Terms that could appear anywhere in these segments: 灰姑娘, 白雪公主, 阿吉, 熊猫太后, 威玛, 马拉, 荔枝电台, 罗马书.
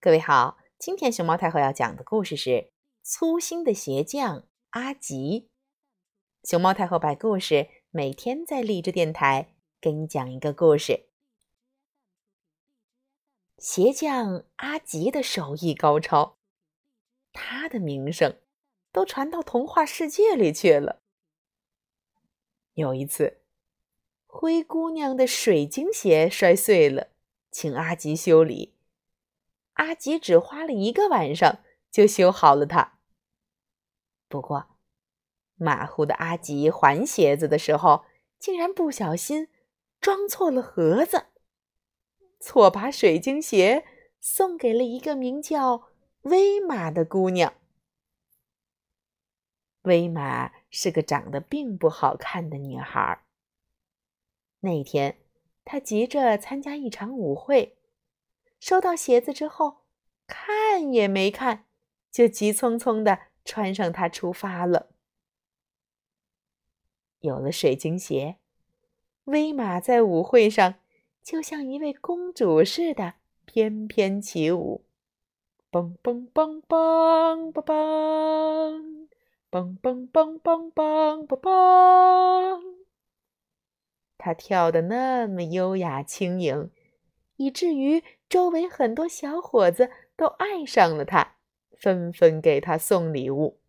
各位好，今天熊猫太后要讲的故事是粗心的鞋匠阿吉。熊猫太后摆故事，每天在荔枝电台给你讲一个故事。鞋匠阿吉的手艺高超，他的名声都传到童话世界里去了。有一次，灰姑娘的水晶鞋摔碎了，请阿吉修理。阿吉只花了一个晚上就修好了它。不过，马虎的阿吉还鞋子的时候，竟然不小心装错了盒子，错把水晶鞋送给了一个名叫威玛的姑娘。威玛是个长得并不好看的女孩。那天，她急着参加一场舞会，收到鞋子之后，看也没看，就急匆匆地穿上它出发了。有了水晶鞋，威玛在舞会上就像一位公主似的翩翩起舞，蹦蹦蹦蹦蹦蹦，蹦蹦蹦蹦蹦蹦蹦。她跳得那么优雅轻盈，以至于周围很多小伙子都爱上了他，纷纷给他送礼物。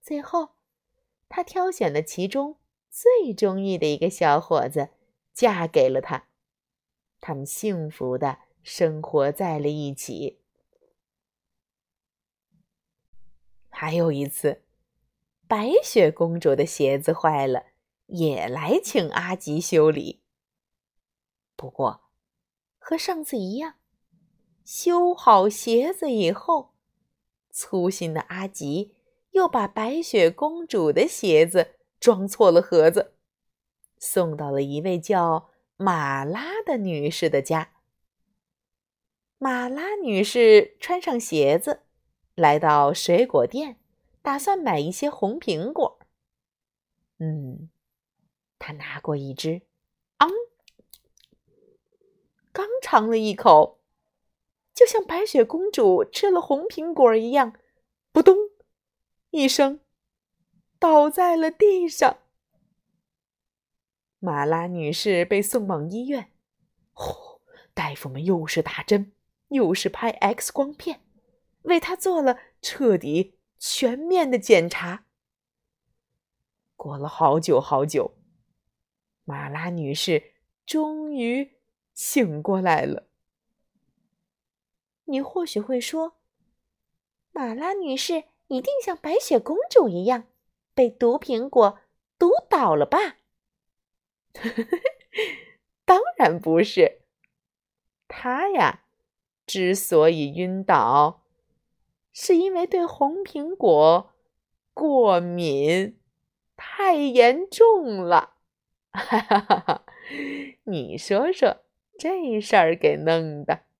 最后，他挑选了其中最中意的一个小伙子，嫁给了他。他们幸福地生活在了一起。还有一次，白雪公主的鞋子坏了，也来请阿吉修理。不过，和上次一样，修好鞋子以后，粗心的阿吉又把白雪公主的鞋子装错了盒子，送到了一位叫马拉的女士的家。马拉女士穿上鞋子，来到水果店，打算买一些红苹果。她拿过一只，刚尝了一口，就像白雪公主吃了红苹果一样，扑咚一声倒在了地上。马拉女士被送往医院，大夫们又是打针又是拍 X 光片，为她做了彻底全面的检查。过了好久好久，马拉女士终于醒过来了。你或许会说，马拉女士一定像白雪公主一样被毒苹果毒倒了吧？当然不是，她呀，之所以晕倒，是因为对红苹果过敏太严重了。哈哈哈哈，你说说这事儿给弄的。